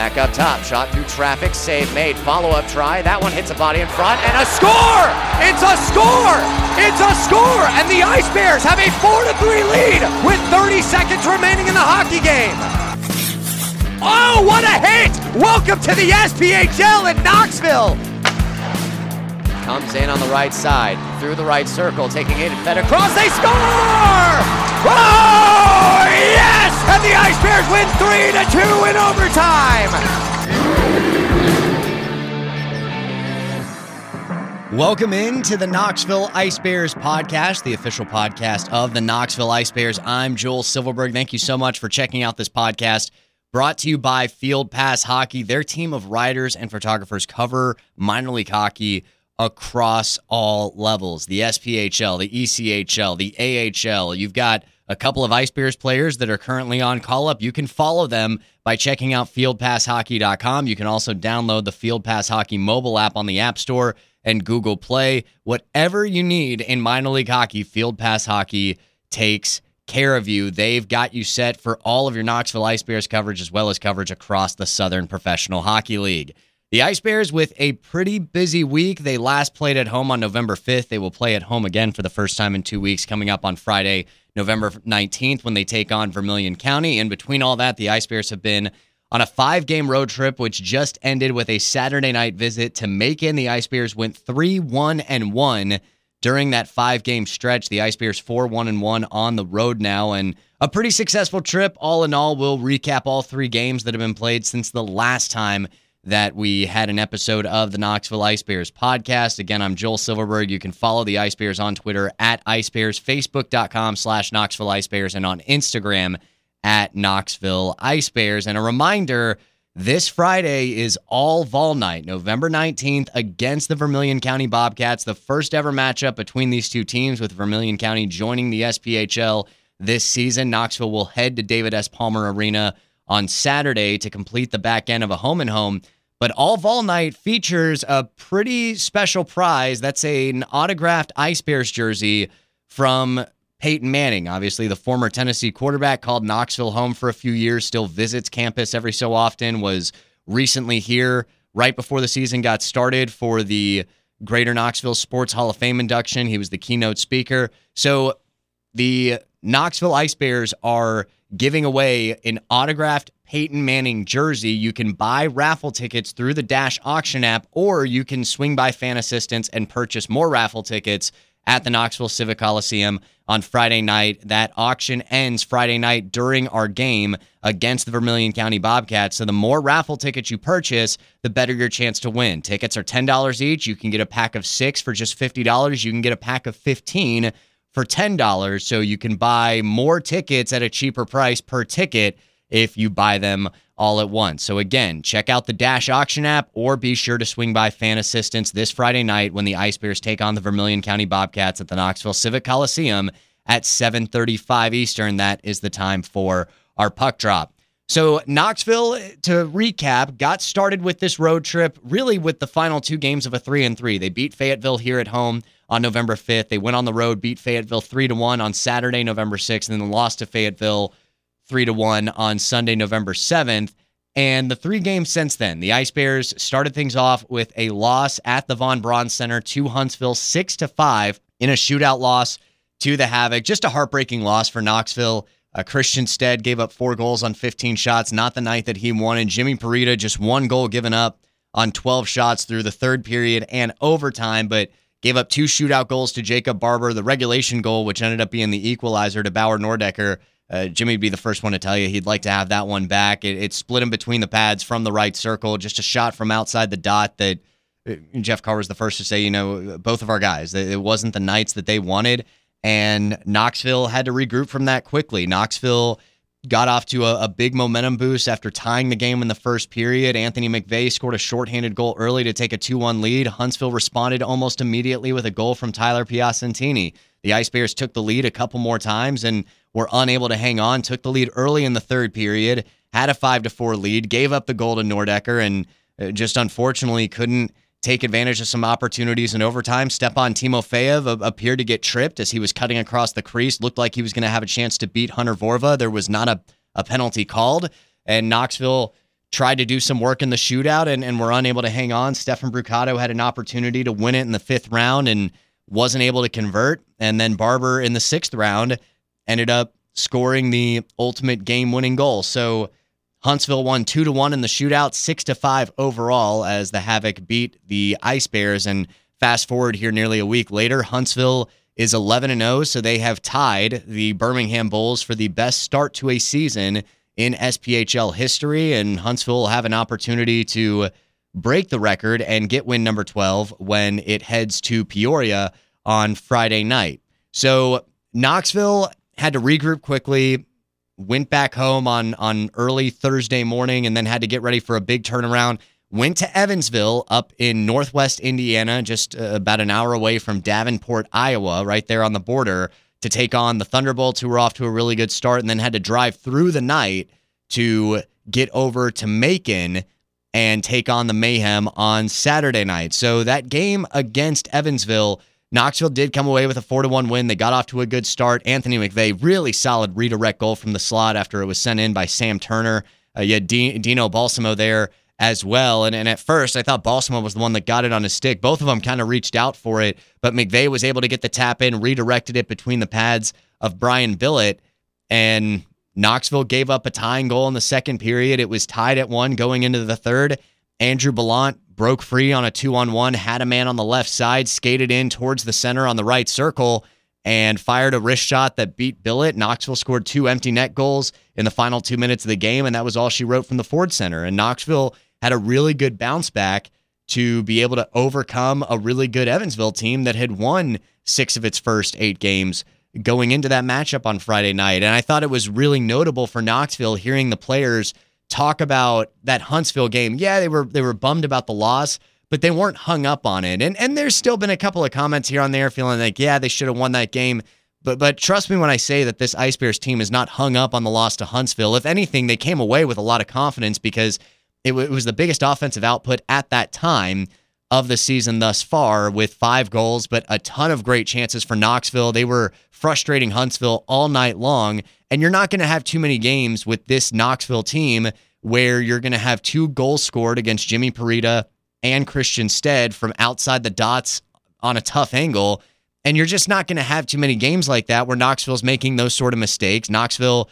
Back up top, shot through traffic, save made, follow-up try. That one hits a body in front, and a score! It's a score! It's a score! And the Ice Bears have a 4-3 lead with 30 seconds remaining in the hockey game. Oh, what a hit! Welcome to the SPHL in Knoxville! Comes in on the right side, through the right circle, taking it and fed across, they score! Oh, yeah! And the Ice Bears win 3-2 in overtime. Welcome in to the Knoxville Ice Bears podcast, the official podcast of the Knoxville Ice Bears. I'm Joel Silverberg. Thank you so much for checking out this podcast. Brought to you by Field Pass Hockey. Their team of writers and photographers cover minor league hockey across all levels. The SPHL, the ECHL, the AHL. You've got a couple of Ice Bears players that are currently on call-up. You can follow them by checking out fieldpasshockey.com. You can also download the Field Pass Hockey mobile app on the App Store and Google Play. Whatever you need in minor league hockey, Field Pass Hockey takes care of you. They've got you set for all of your Knoxville Ice Bears coverage, as well as coverage across the Southern Professional Hockey League. The Ice Bears with a pretty busy week. They last played at home on November 5th. They will play at home again for the first time in 2 weeks, coming up on Friday, November 19th, when they take on Vermilion County. In between all that, the Ice Bears have been on a 5-game road trip, which just ended with a Saturday night visit to Macon. The Ice Bears went 3-1-1 during that 5-game stretch. The Ice Bears 4-1-1 on the road now, and a pretty successful trip. All in all, we'll recap all 3 games that have been played since the last time that we had an episode of the Knoxville Ice Bears podcast. Again, I'm Joel Silverberg. You can follow the Ice Bears on Twitter at Ice Bears, Facebook.com/Knoxville Ice Bears, and on Instagram at Knoxville Ice Bears. And a reminder, this Friday is all Vol Night, November 19th, against the Vermilion County Bobcats, the first ever matchup between these two teams, with Vermilion County joining the SPHL this season. Knoxville will head to David S. Palmer Arena on Saturday to complete the back end of a home-and-home. But all Vol Night features a pretty special prize. That's an autographed Ice Bears jersey from Peyton Manning. Obviously, the former Tennessee quarterback called Knoxville home for a few years, still visits campus every so often, was recently here right before the season got started for the Greater Knoxville Sports Hall of Fame induction. He was the keynote speaker. So the Knoxville Ice Bears are giving away an autographed Peyton Manning jersey. You can buy raffle tickets through the Dash Auction app, or you can swing by Fan Assistance and purchase more raffle tickets at the Knoxville Civic Coliseum on Friday night. That auction ends Friday night during our game against the Vermilion County Bobcats. So the more raffle tickets you purchase, the better your chance to win. Tickets are $10 each. You can get a pack of 6 for just $50. You can get a pack of 15 for $10, so you can buy more tickets at a cheaper price per ticket if you buy them all at once. So again, check out the Dash Auction app, or be sure to swing by Fan Assistance this Friday night when the Ice Bears take on the Vermilion County Bobcats at the Knoxville Civic Coliseum at 7:35 Eastern. That is the time for our puck drop. So Knoxville, to recap, got started with this road trip really with the final 2 games of a 3-3. They beat Fayetteville here at home on November 5th. They went on the road, beat Fayetteville 3-1 on Saturday, November 6th, and then lost to Fayetteville 3-1 on Sunday, November 7th. And the 3 games since then, the Ice Bears started things off with a loss at the Von Braun Center to Huntsville, 6-5, in a shootout loss to the Havoc. Just a heartbreaking loss for Knoxville. Christian Stead gave up 4 goals on 15 shots, not the night that he wanted. Jimmy Parita, just 1 goal given up on 12 shots through the 3rd period and overtime, but gave up 2 shootout goals to Jacob Barber, the regulation goal, which ended up being the equalizer to Bauer Nordecker. Jimmy would be the first one to tell you he'd like to have that one back. It split him between the pads from the right circle, just a shot from outside the dot that Jeff Carr was the first to say, both of our guys, it wasn't the nights that they wanted, and Knoxville had to regroup from that quickly. Knoxville got off to a big momentum boost after tying the game in the first period. Anthony McVeigh scored a shorthanded goal early to take a 2-1 lead. Huntsville responded almost immediately with a goal from Tyler Piacentini. The Ice Bears took the lead a couple more times and were unable to hang on, took the lead early in the 3rd period, had a 5-4 lead, gave up the goal to Nordecker, and just unfortunately couldn't take advantage of some opportunities in overtime. Stepan Timofeyev appeared to get tripped as he was cutting across the crease. Looked like he was going to have a chance to beat Hunter Vorva. There was not a penalty called, and Knoxville tried to do some work in the shootout and were unable to hang on. Stefan Brucato had an opportunity to win it in the fifth round and wasn't able to convert. And then Barber in the sixth round ended up scoring the ultimate game-winning goal. So Huntsville won 2-1 in the shootout, 6-5 overall as the Havoc beat the Ice Bears. And fast forward here nearly a week later, Huntsville is 11-0, so they have tied the Birmingham Bulls for the best start to a season in SPHL history, and Huntsville will have an opportunity to break the record and get win number 12 when it heads to Peoria on Friday night. So Knoxville had to regroup quickly, went back home on early Thursday morning, and then had to get ready for a big turnaround. Went to Evansville up in northwest Indiana, just about an hour away from Davenport, Iowa, right there on the border, to take on the Thunderbolts, who were off to a really good start, and then had to drive through the night to get over to Macon and take on the Mayhem on Saturday night. So that game against Evansville, Knoxville did come away with a 4-1 win. They got off to a good start. Anthony McVeigh, really solid redirect goal from the slot after it was sent in by Sam Turner. You had Dino Balsamo there as well. And at first, I thought Balsamo was the one that got it on his stick. Both of them kind of reached out for it, but McVeigh was able to get the tap in, redirected it between the pads of Brian Billett, and Knoxville gave up a tying goal in the second period. It was tied at 1 going into the third. Andrew Bellant broke free on a 2-on-1, had a man on the left side, skated in towards the center on the right circle, and fired a wrist shot that beat Billett. Knoxville scored 2 empty net goals in the final 2 minutes of the game, and that was all she wrote from the Ford Center. And Knoxville had a really good bounce back to be able to overcome a really good Evansville team that had won 6 of its first 8 games going into that matchup on Friday night. And I thought it was really notable for Knoxville hearing the players talk about that Huntsville game. Yeah, they were bummed about the loss, but they weren't hung up on it. And there's still been a couple of comments here on there feeling like, yeah, they should have won that game. But trust me when I say that this Ice Bears team is not hung up on the loss to Huntsville. If anything, they came away with a lot of confidence because it was the biggest offensive output at that time of the season thus far, with 5 goals, but a ton of great chances for Knoxville. They were frustrating Huntsville all night long, and you're not going to have too many games with this Knoxville team where you're going to have 2 goals scored against Jimmy Parita and Christian Stead from outside the dots on a tough angle, and you're just not going to have too many games like that where Knoxville's making those sort of mistakes. Knoxville,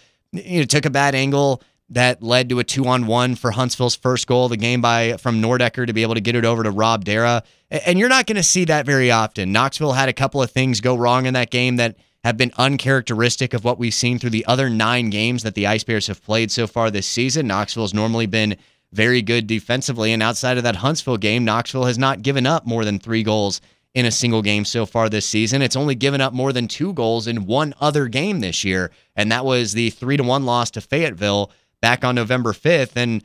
took a bad angle that led to a 2-on-1 for Huntsville's first goal of the game from Nordecker to be able to get it over to Rob Dara. And you're not going to see that very often. Knoxville had a couple of things go wrong in that game that have been uncharacteristic of what we've seen through the other 9 games that the Ice Bears have played so far this season. Knoxville's normally been very good defensively, and outside of that Huntsville game, Knoxville has not given up more than 3 goals in a single game so far this season. It's only given up more than 2 goals in one other game this year, and that was the 3-1 loss to Fayetteville back on November 5th, and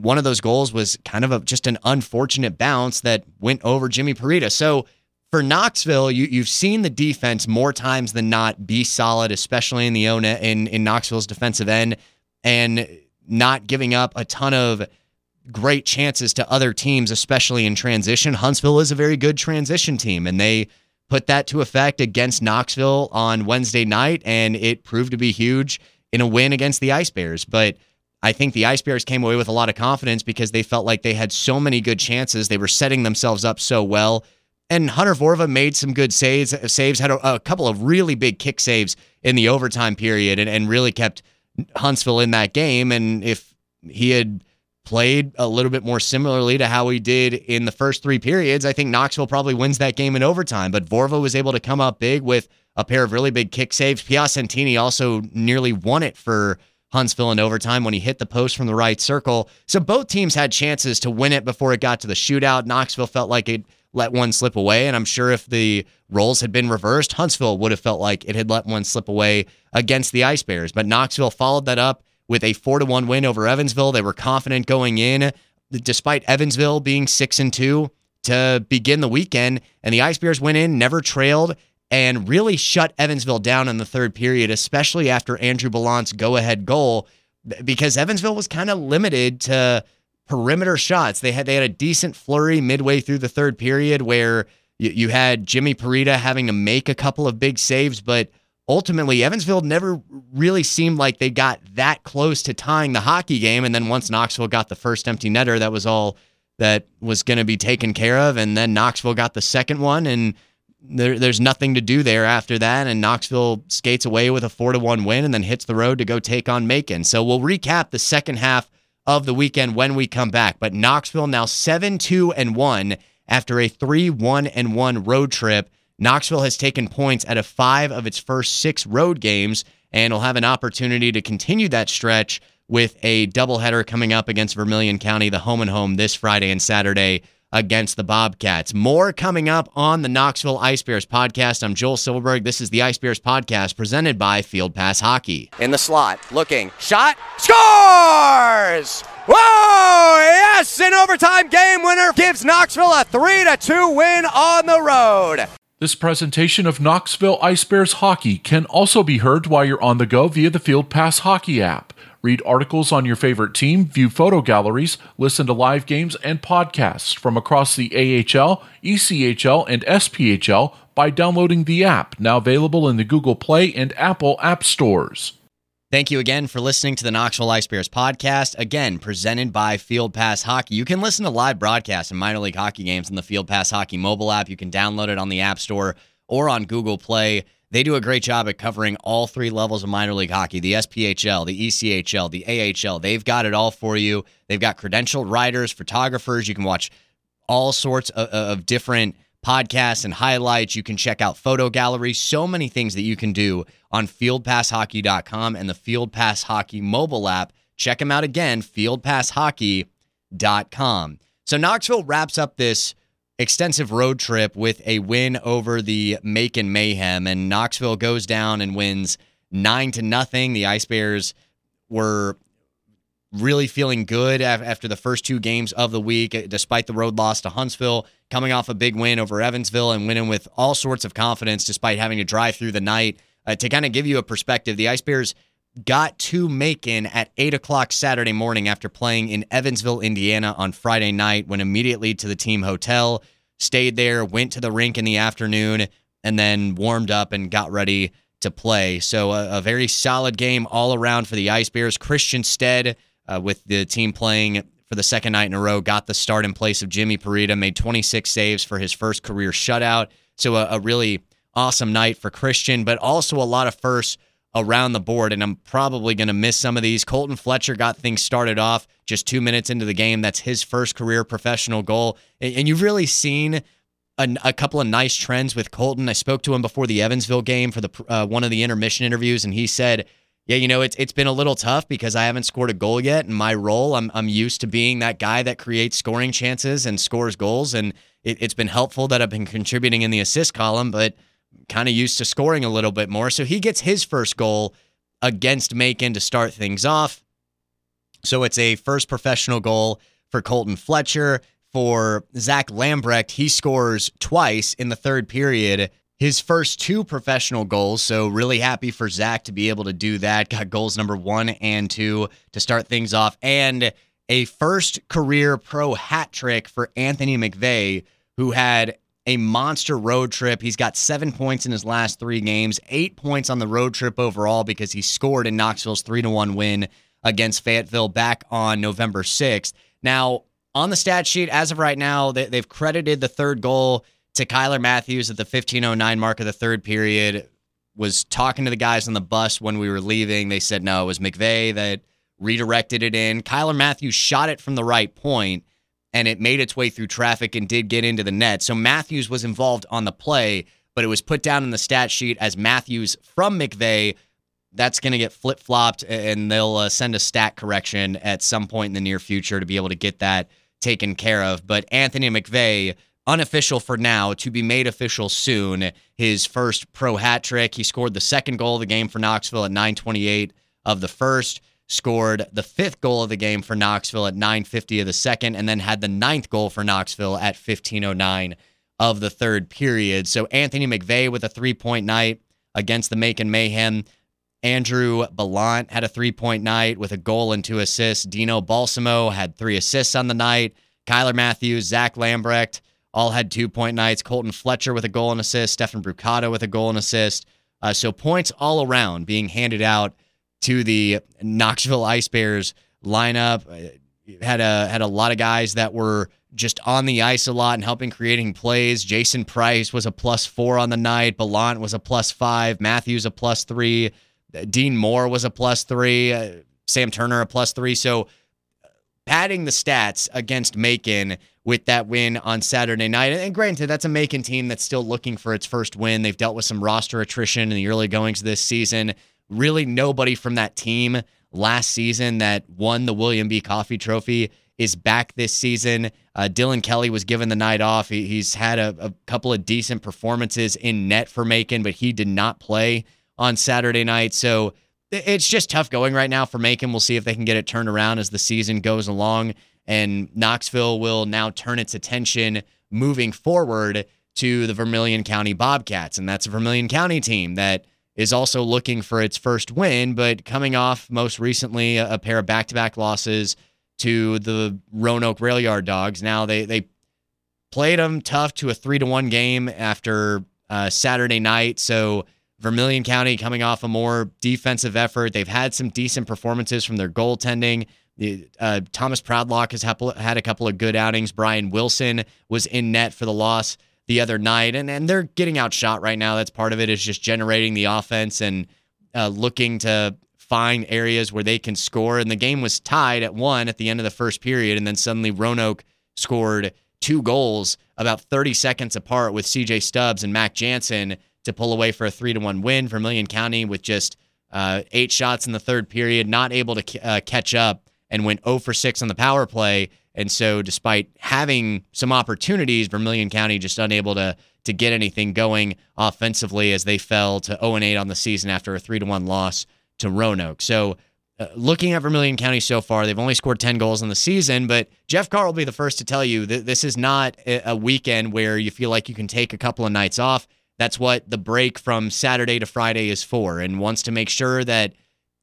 one of those goals was kind of just an unfortunate bounce that went over Jimmy Parita. So for Knoxville, you've seen the defense more times than not be solid, especially in the in Knoxville's defensive end, and not giving up a ton of great chances to other teams, especially in transition. Huntsville is a very good transition team, and they put that to effect against Knoxville on Wednesday night, and it proved to be huge in a win against the Ice Bears. But I think the Ice Bears came away with a lot of confidence because they felt like they had so many good chances. They were setting themselves up so well. And Hunter Vorva made some good saves, had a couple of really big kick saves in the overtime period and really kept Huntsville in that game. And if he had played a little bit more similarly to how he did in the first 3 periods, I think Knoxville probably wins that game in overtime. But Vorva was able to come up big with a pair of really big kick saves. Piacentini also nearly won it for Huntsville in overtime when he hit the post from the right circle. So both teams had chances to win it before it got to the shootout. Knoxville felt like it let one slip away, and I'm sure if the roles had been reversed, Huntsville would have felt like it had let one slip away against the Ice Bears. But Knoxville followed that up with a 4-1 win over Evansville. They were confident going in, despite Evansville being 6-2 to begin the weekend, and the Ice Bears went in, never trailed, and really shut Evansville down in the third period, especially after Andrew Ballant's go-ahead goal, because Evansville was kind of limited to perimeter shots. They had a decent flurry midway through the third period where you had Jimmy Parita having to make a couple of big saves, but ultimately, Evansville never really seemed like they got that close to tying the hockey game. And then once Knoxville got the first empty netter, that was all that was going to be taken care of. And then Knoxville got the second one, and there's nothing to do there after that. And Knoxville skates away with a 4-1 win and then hits the road to go take on Macon. So we'll recap the second half of the weekend when we come back. But Knoxville now 7-2-1 after a 3-1-1 road trip. Knoxville has taken points out of 5 of its first 6 road games and will have an opportunity to continue that stretch with a doubleheader coming up against Vermilion County, the home and home this Friday and Saturday against the Bobcats. More coming up on the Knoxville Ice Bears podcast. I'm Joel Silverberg. This is the Ice Bears podcast presented by Field Pass Hockey. In the slot, looking, shot, scores! Whoa, yes! An overtime game winner gives Knoxville a 3-2 win on the road. This presentation of Knoxville Ice Bears hockey can also be heard while you're on the go via the Field Pass Hockey app. Read articles on your favorite team, view photo galleries, listen to live games and podcasts from across the AHL, ECHL, and SPHL by downloading the app, now available in the Google Play and Apple App Stores. Thank you again for listening to the Knoxville Ice Bears podcast, again presented by Field Pass Hockey. You can listen to live broadcasts and minor league hockey games in the Field Pass Hockey mobile app. You can download it on the App Store or on Google Play. They do a great job at covering all 3 levels of minor league hockey, the SPHL, the ECHL, the AHL. They've got it all for you. They've got credentialed writers, photographers. You can watch all sorts of different podcasts and highlights. You can check out photo galleries. So many things that you can do on fieldpasshockey.com and the Field Pass Hockey mobile app. Check them out again, fieldpasshockey.com. So Knoxville wraps up this extensive road trip with a win over the Macon Mayhem, and Knoxville goes down and wins 9-0. The Ice Bears were really feeling good after the first 2 games of the week, despite the road loss to Huntsville, coming off a big win over Evansville and winning with all sorts of confidence despite having to drive through the night. To kind of give you a perspective, the Ice Bears got to Macon at 8 o'clock Saturday morning after playing in Evansville, Indiana on Friday night, went immediately to the team hotel, stayed there, went to the rink in the afternoon, and then warmed up and got ready to play. So a very solid game all around for the Ice Bears. Christian Stead, with the team playing for the second night in a row, got the start in place of Jimmy Parita, made 26 saves for his first career shutout. So a really awesome night for Christian, but also a lot of firsts around the board, and I'm probably going to miss some of these. Colton Fletcher got things started off just 2 minutes into the game. That's his first career professional goal. And you've really seen a couple of nice trends with Colton. I spoke to him before the Evansville game for the one of the intermission interviews, and he said, yeah, you know, it's been a little tough because I haven't scored a goal yet in my role. I'm used to being that guy that creates scoring chances and scores goals, and it's been helpful that I've been contributing in the assist column, but kind of used to scoring a little bit more. So he gets his first goal against Macon to start things off. So it's a first professional goal for Colton Fletcher. For Zach Lambrecht, he scores twice in the third period, his first 2 professional goals. So really happy for Zach to be able to do that. Got goals number 1 and 2 to start things off. And a first career pro hat trick for Anthony McVeigh, who had a monster road trip. He's got 7 points in his last 3 games, 8 points on the road trip overall because he scored in Knoxville's 3-1 win against Fayetteville back on November 6th. Now, on the stat sheet, as of right now, they've credited the third goal to Kyler Matthews at the 15:09 mark of the third period. Was talking to the guys on the bus when we were leaving. They said, no, it was McVeigh that redirected it in. Kyler Matthews shot it from the right point, and it made its way through traffic and did get into the net. So Matthews was involved on the play, but it was put down in the stat sheet as Matthews from McVeigh. That's going to get flip-flopped, and they'll send a stat correction at some point in the near future to be able to get that taken care of. But Anthony McVeigh, unofficial for now, to be made official soon, his first pro hat trick. He scored the second goal of the game for Knoxville at 9:28 of the first, scored the 5th goal of the game for Knoxville at 9:50 of the second, and then had the 9th goal for Knoxville at 15:09 of the third period. So Anthony McVeigh with a 3-point night against the Macon Mayhem. Andrew Bellant had a 3-point night with a goal and 2 assists. Dino Balsamo had 3 assists on the night. Kyler Matthews, Zach Lambrecht all had 2-point nights. Colton Fletcher with a goal and assist. Stefan Brucato with a goal and assist. So points all around being handed out to the Knoxville Ice Bears lineup. Had a lot of guys that were just on the ice a lot and helping creating plays. Jason Price was a +4 on the night. Bellant was a +5. Matthews a +3. Dean Moore was a +3. Sam Turner a +3. So padding the stats against Macon with that win on Saturday night. And granted, that's a Macon team that's still looking for its first win. They've dealt with some roster attrition in the early goings this season. Really nobody from that team last season that won the William B. Coffey Trophy is back this season. Dylan Kelly was given the night off. He's had a couple of decent performances in net for Macon, but he did not play on Saturday night. So it's just tough going right now for Macon. We'll see if they can get it turned around as the season goes along. And Knoxville will now turn its attention moving forward to the Vermilion County Bobcats. And that's a Vermilion County team that is also looking for its first win, but coming off most recently a pair of back-to-back losses to the Roanoke Rail Yard Dogs. Now they played them tough to a 3-1 game after Saturday night. So Vermilion County coming off a more defensive effort. They've had some decent performances from their goaltending. Thomas Proudlock has had a couple of good outings. Brian Wilson was in net for the loss the other night, and they're getting outshot right now. That's part of it, is just generating the offense and looking to find areas where they can score. And the game was tied at 1 at the end of the first period, and then suddenly Roanoke scored 2 goals about 30 seconds apart with CJ Stubbs and Mac Jansen to pull away for a 3-1 win. Vermilion County with just 8 shots in the third period, not able to catch up, and went 0-for-6 on the power play. And so despite having some opportunities, Vermilion County just unable to get anything going offensively as they fell to 0-8 on the season after a 3-1 loss to Roanoke. So looking at Vermilion County so far, they've only scored 10 goals in the season, but Jeff Carr will be the first to tell you that this is not a weekend where you feel like you can take a couple of nights off. That's what the break from Saturday to Friday is for, and wants to make sure that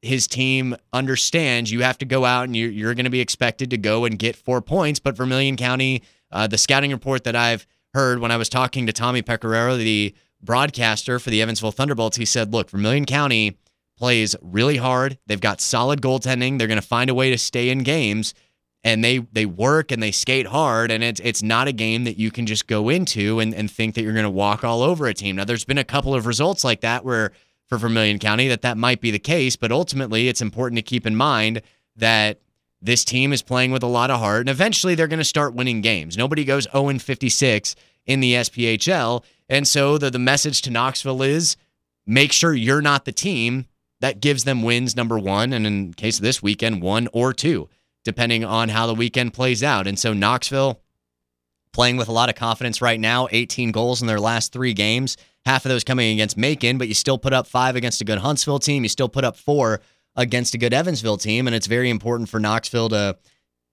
his team understands you have to go out and you're going to be expected to go and get 4 points. But Vermilion County, the scouting report that I've heard when I was talking to Tommy Pecoraro, the broadcaster for the Evansville Thunderbolts, he said, look, Vermilion County plays really hard. They've got solid goaltending. They're going to find a way to stay in games, and they work and they skate hard. And it's not a game that you can just go into and think that you're going to walk all over a team. Now, there's been a couple of results like that where for Vermilion County that might be the case, but ultimately it's important to keep in mind that this team is playing with a lot of heart, and eventually they're going to start winning games. Nobody goes 0-56 in the SPHL, and so the message to Knoxville is make sure you're not the team that gives them wins, number one, and in case of this weekend, 1 or 2, depending on how the weekend plays out. And so Knoxville playing with a lot of confidence right now, 18 goals in their last 3 games, half of those coming against Macon, but you still put up 5 against a good Huntsville team. You still put up 4 against a good Evansville team, and it's very important for Knoxville to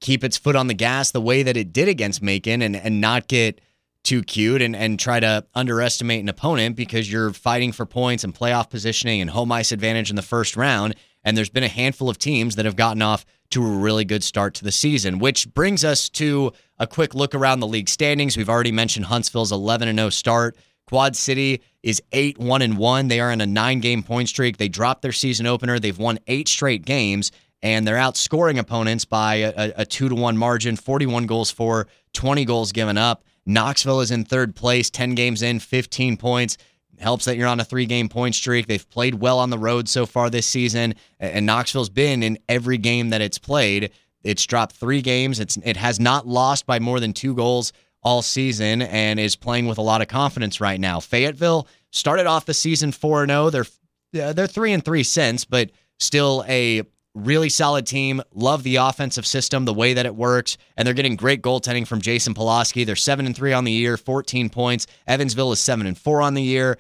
keep its foot on the gas the way that it did against Macon and not get too cute and try to underestimate an opponent, because you're fighting for points and playoff positioning and home ice advantage in the first round, and there's been a handful of teams that have gotten off to a really good start to the season, which brings us to a quick look around the league standings. We've already mentioned Huntsville's 11-0 start. Quad City is 8-1-1. They are in a 9-game point streak. They dropped their season opener. They've won 8 straight games, and they're outscoring opponents by a 2-1 margin, 41 goals for, 20 goals given up. Knoxville is in 3rd place, 10 games in, 15 points. Helps that you're on a 3-game point streak. They've played well on the road so far this season, and Knoxville's been in every game that it's played. It's dropped 3 games. It has not lost by more than 2 goals all season, and is playing with a lot of confidence right now. Fayetteville started off the season 4-0. They're 3-3 since, but still a really solid team. Love the offensive system, the way that it works, and they're getting great goaltending from Jason Pulaski. They're 7-3 on the year, 14 points. Evansville is 7-4 on the year.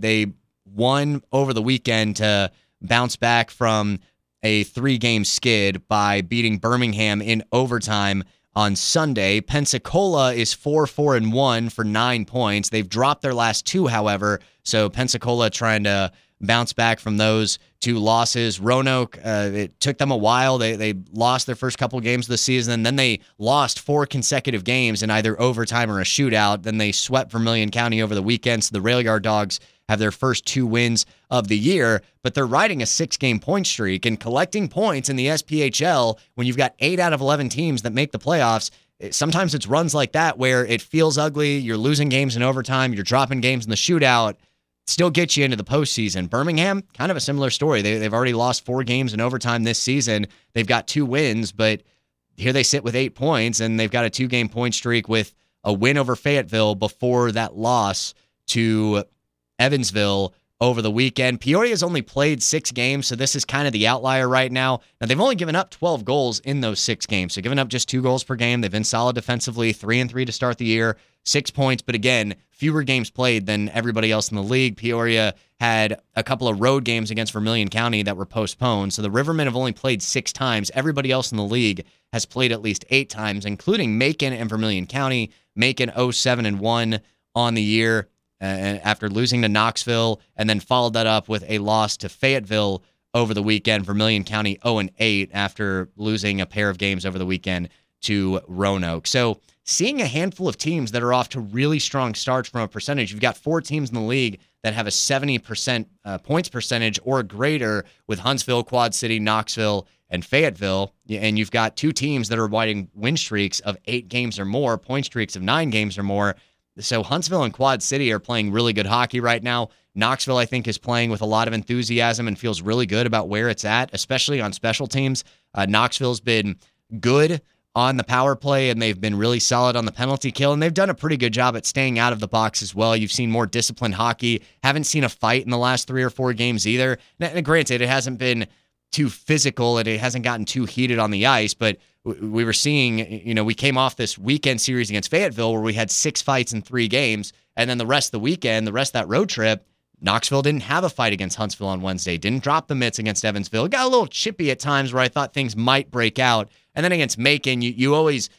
They won over the weekend to bounce back from a 3-game skid by beating Birmingham in overtime on Sunday. Pensacola is 4-4-1 for 9 points. They've dropped their last 2, however, so Pensacola trying to bounce back from those 2 losses. Roanoke, it took them a while. They lost their first couple games of the season, and then they lost 4 consecutive games in either overtime or a shootout. Then they swept Vermilion County over the weekend, so the Rail Yard Dogs have their first two wins of the year, but they're riding a 6-game point streak, and collecting points in the SPHL when you've got 8 out of 11 teams that make the playoffs. Sometimes it's runs like that where it feels ugly, you're losing games in overtime, you're dropping games in the shootout, still get you into the postseason. Birmingham, kind of a similar story. They've already lost 4 games in overtime this season. They've got 2 wins, but here they sit with 8 points, and they've got a 2-game point streak with a win over Fayetteville before that loss to Evansville over the weekend. Peoria's only played 6 games, so this is kind of the outlier right now. Now, they've only given up 12 goals in those 6 games, so giving up just 2 goals per game. They've been solid defensively, 3-3 to start the year, 6 points, but again, fewer games played than everybody else in the league. Peoria had a couple of road games against Vermilion County that were postponed, so the Rivermen have only played 6 times. Everybody else in the league has played at least 8 times, including Macon and Vermilion County. Macon 0-7-1 on the year after losing to Knoxville, and then followed that up with a loss to Fayetteville over the weekend. Vermilion County 0-8 after losing a pair of games over the weekend to Roanoke. So seeing a handful of teams that are off to really strong starts from a percentage. You've got 4 teams in the league that have a 70% points percentage or greater, with Huntsville, Quad City, Knoxville, and Fayetteville, and you've got 2 teams that are riding win streaks of 8 games or more, point streaks of 9 games or more. So Huntsville and Quad City are playing really good hockey right now. Knoxville, I think, is playing with a lot of enthusiasm and feels really good about where it's at, especially on special teams. Knoxville's been good on the power play, and they've been really solid on the penalty kill, and they've done a pretty good job at staying out of the box as well. You've seen more disciplined hockey. Haven't seen a fight in the last 3 or 4 games either. And granted, it hasn't been too physical and it hasn't gotten too heated on the ice, but we were seeing, you know, we came off this weekend series against Fayetteville where we had 6 fights in 3 games, and then the rest of the weekend, the rest of that road trip, Knoxville didn't have a fight against Huntsville on Wednesday, didn't drop the mitts against Evansville. It got a little chippy at times where I thought things might break out, and then against Macon, you always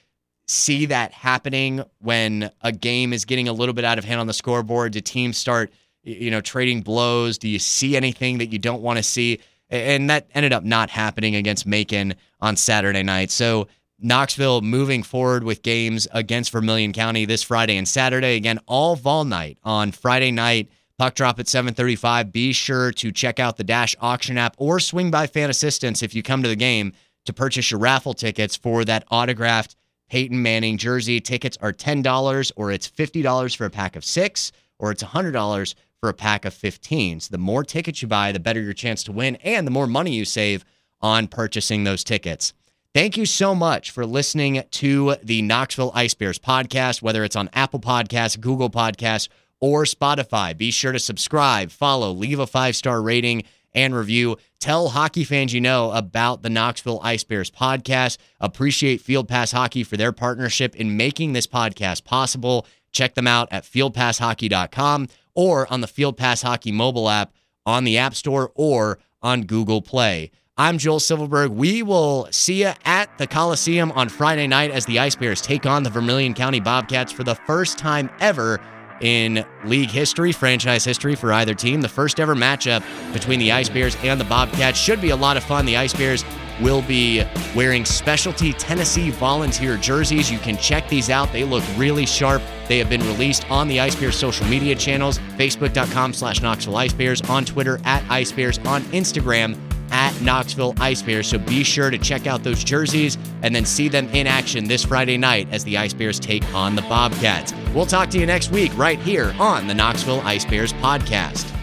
see that happening when a game is getting a little bit out of hand on the scoreboard. Do teams start, you know, trading blows? Do you see anything that you don't want to see? And that ended up not happening against Macon on Saturday night. So Knoxville moving forward with games against Vermilion County this Friday and Saturday. Again, all Vol night on Friday night. Puck drop at 7:35. Be sure to check out the Dash Auction app or swing by Fan Assistance if you come to the game to purchase your raffle tickets for that autographed Peyton Manning jersey. Tickets are $10, or it's $50 for a pack of 6, or it's $100 for a pack of 15. So the more tickets you buy, the better your chance to win and the more money you save on purchasing those tickets. Thank you so much for listening to the Knoxville Ice Bears podcast, whether it's on Apple Podcasts, Google Podcasts, or Spotify. Be sure to subscribe, follow, leave a 5-star rating and review. Tell hockey fans you know about the Knoxville Ice Bears podcast. Appreciate Field Pass Hockey for their partnership in making this podcast possible. Check them out at fieldpasshockey.com or on the Field Pass Hockey mobile app on the App Store or on Google Play. I'm Joel Silverberg. We will see you at the Coliseum on Friday night as the Ice Bears take on the Vermilion County Bobcats for the first time ever in league history, franchise history for either team. The first ever matchup between the Ice Bears and the Bobcats should be a lot of fun. The Ice Bears will be wearing specialty Tennessee Volunteer jerseys. You can check these out. They look really sharp. They have been released on the Ice Bears social media channels, facebook.com/Knoxville Ice Bears, on Twitter @Ice Bears, on Instagram @Knoxville Ice Bears. So be sure to check out those jerseys and then see them in action this Friday night as the Ice Bears take on the Bobcats. We'll talk to you next week right here on the Knoxville Ice Bears podcast.